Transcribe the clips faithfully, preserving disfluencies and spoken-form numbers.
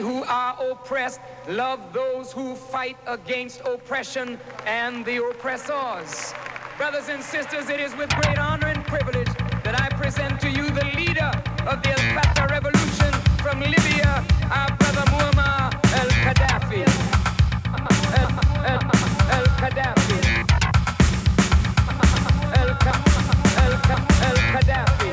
We who are oppressed love those who fight against oppression and the oppressors. Brothers and sisters, it is with great honor and privilege that I present to you the leader of the Al-Fatih revolution from Libya, our brother Muammar El-Qadhafi. El-Qadhafi. El-Qadhafi. El-Qadhafi.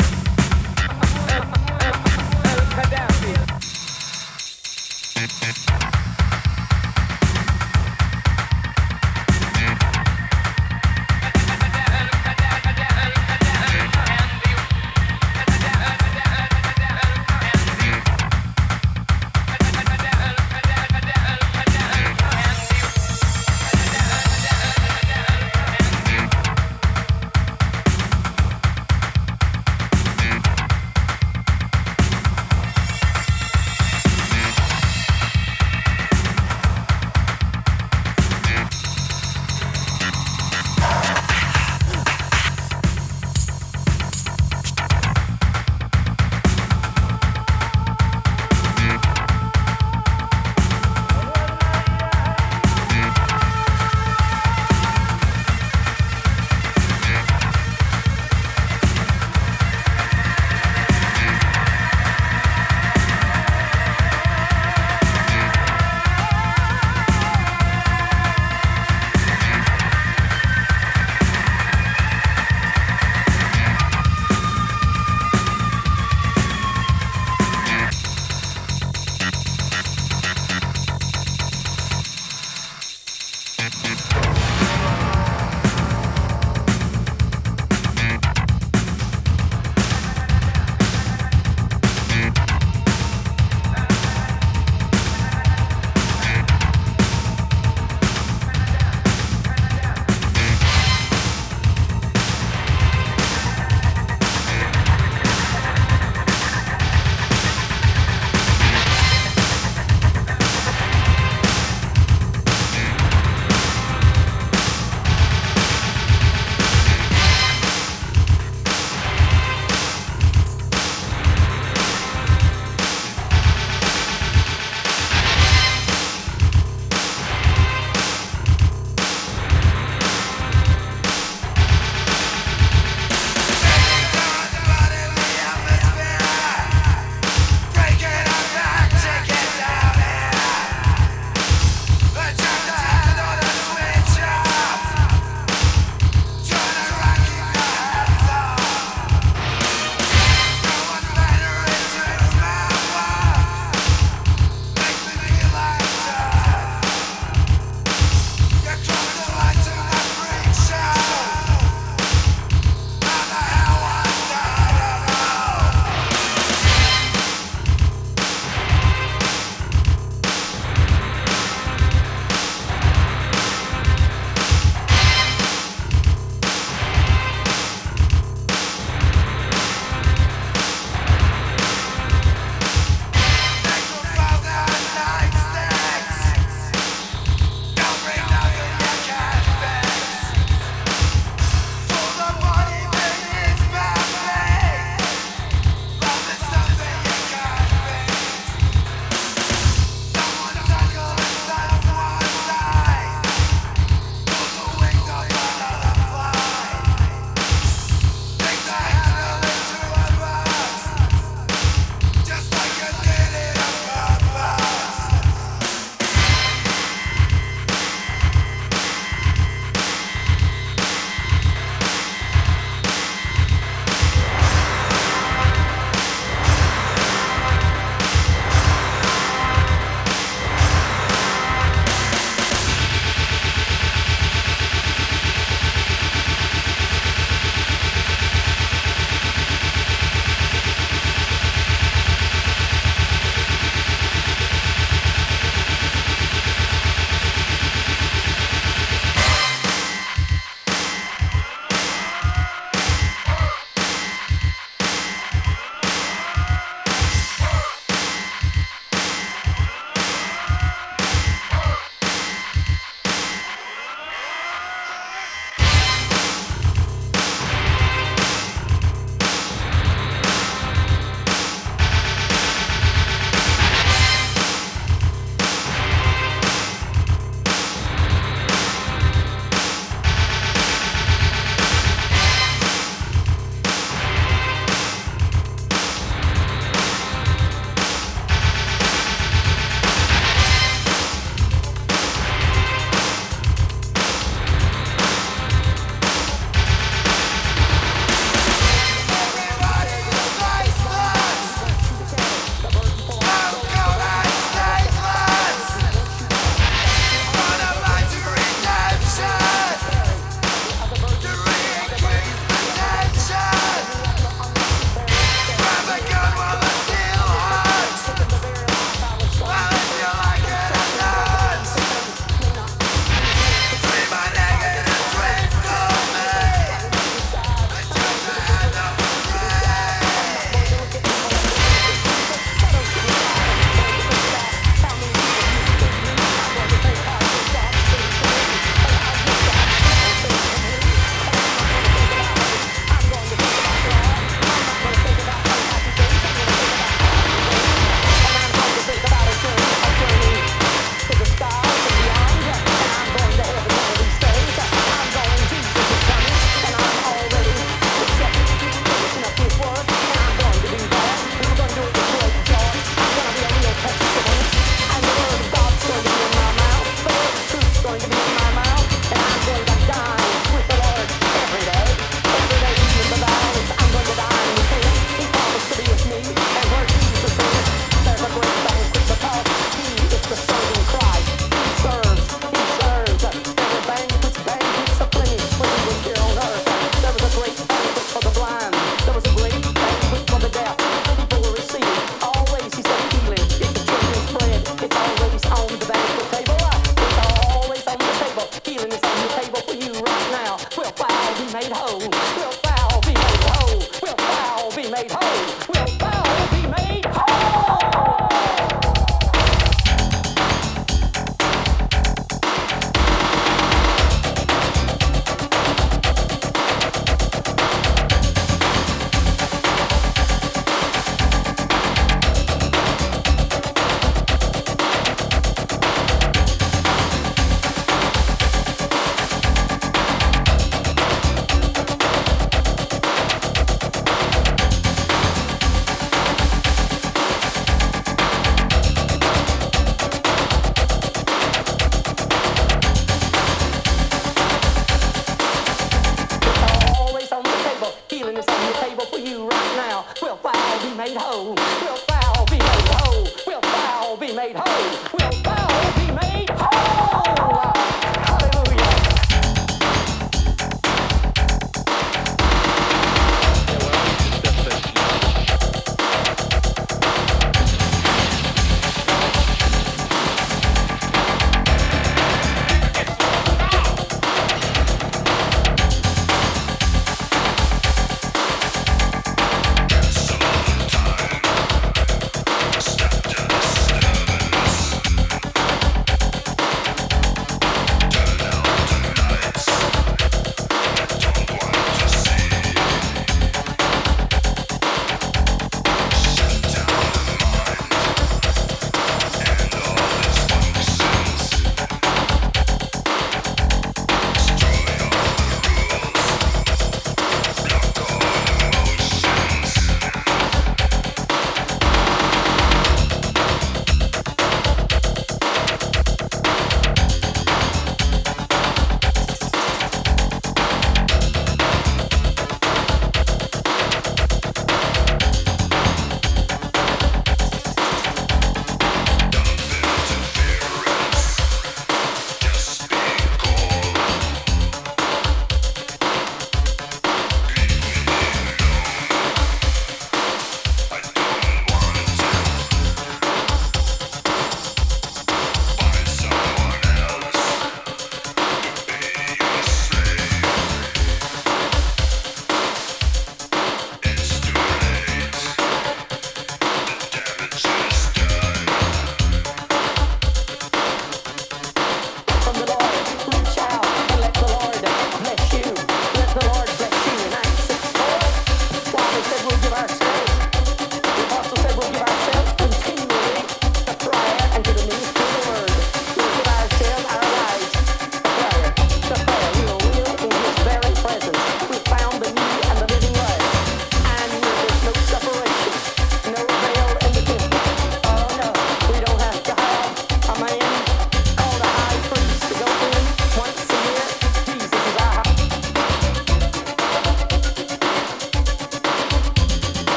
made whole. Wilt thou be made whole? Wilt thou be made whole? Wilt thou be made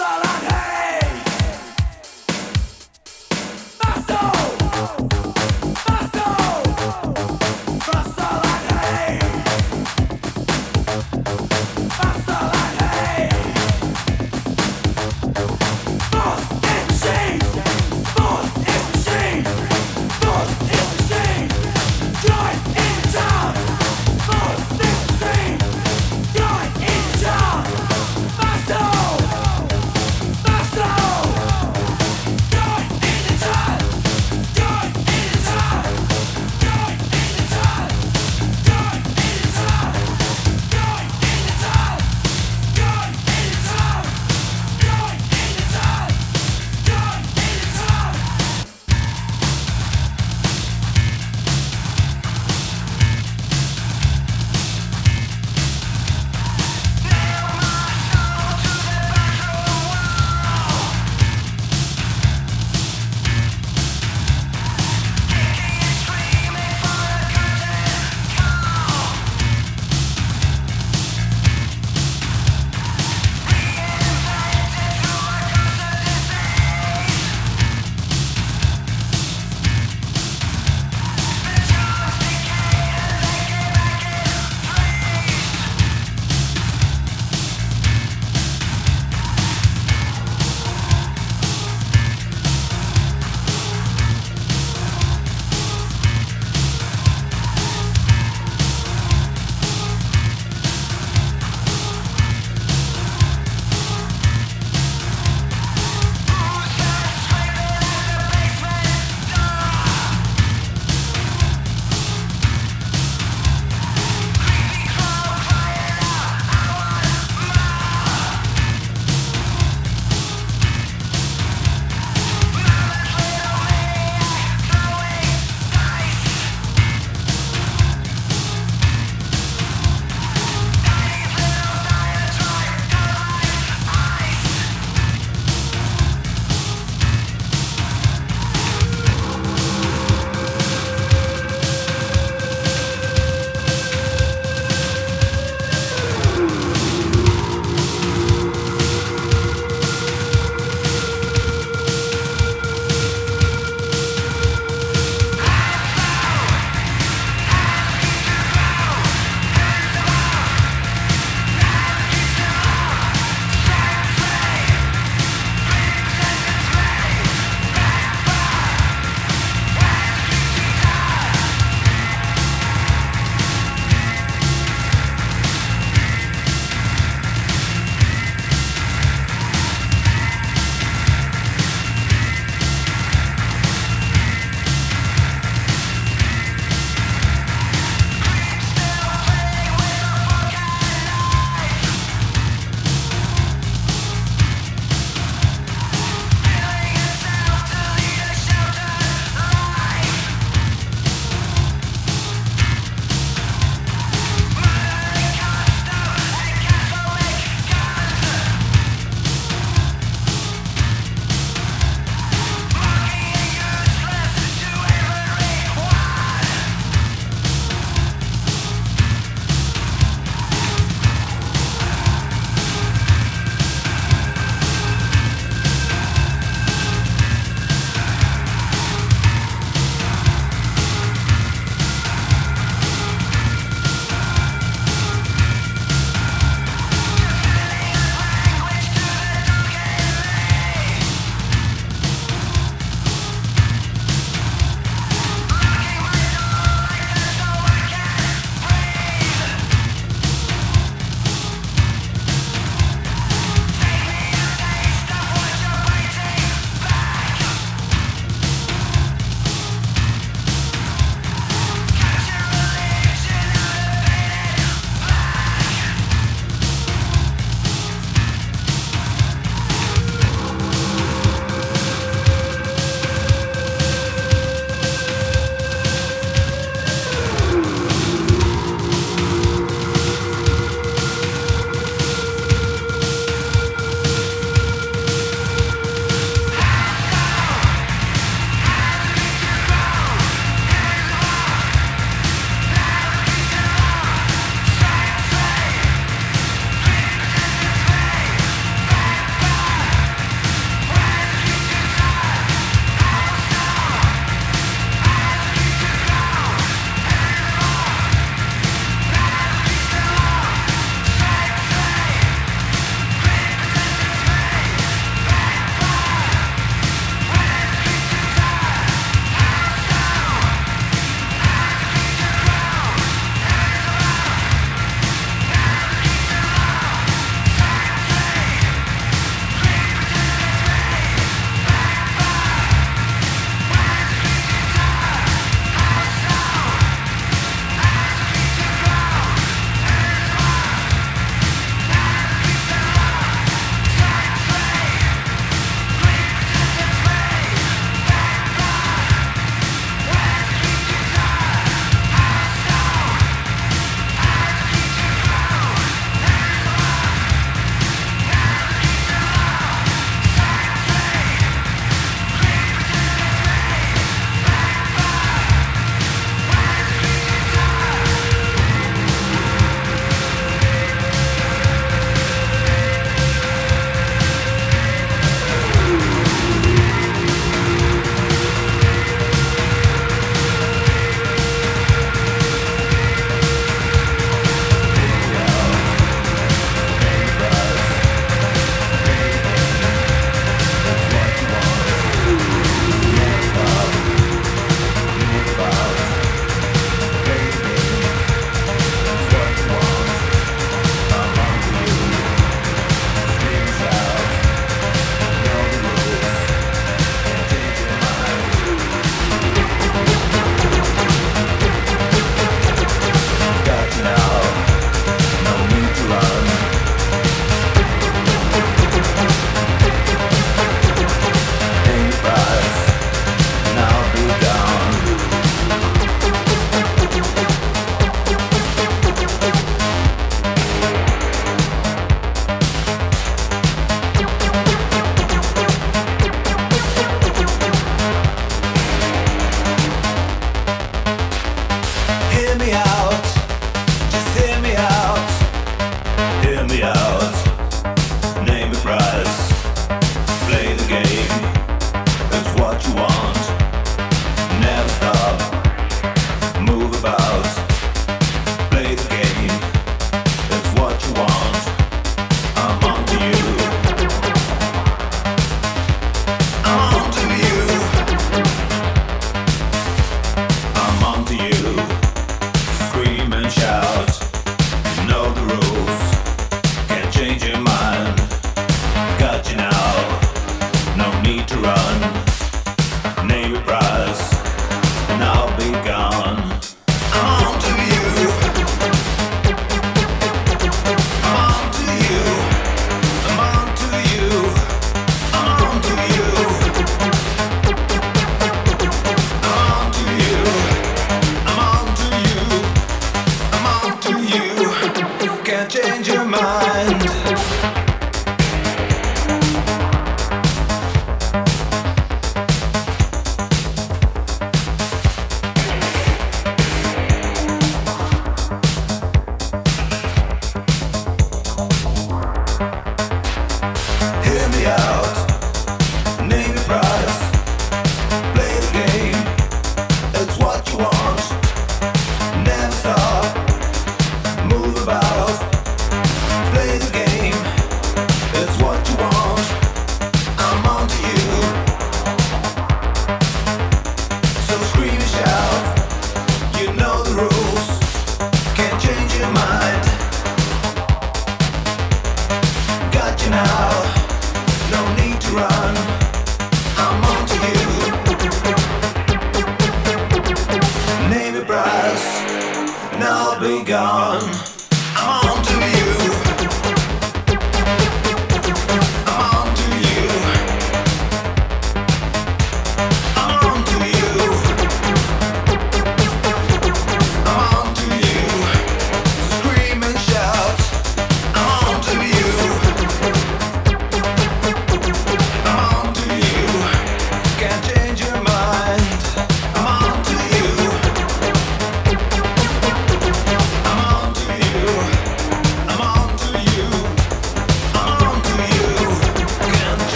All I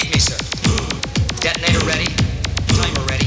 Read me, sir. Detonator ready. Timer ready.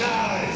nine.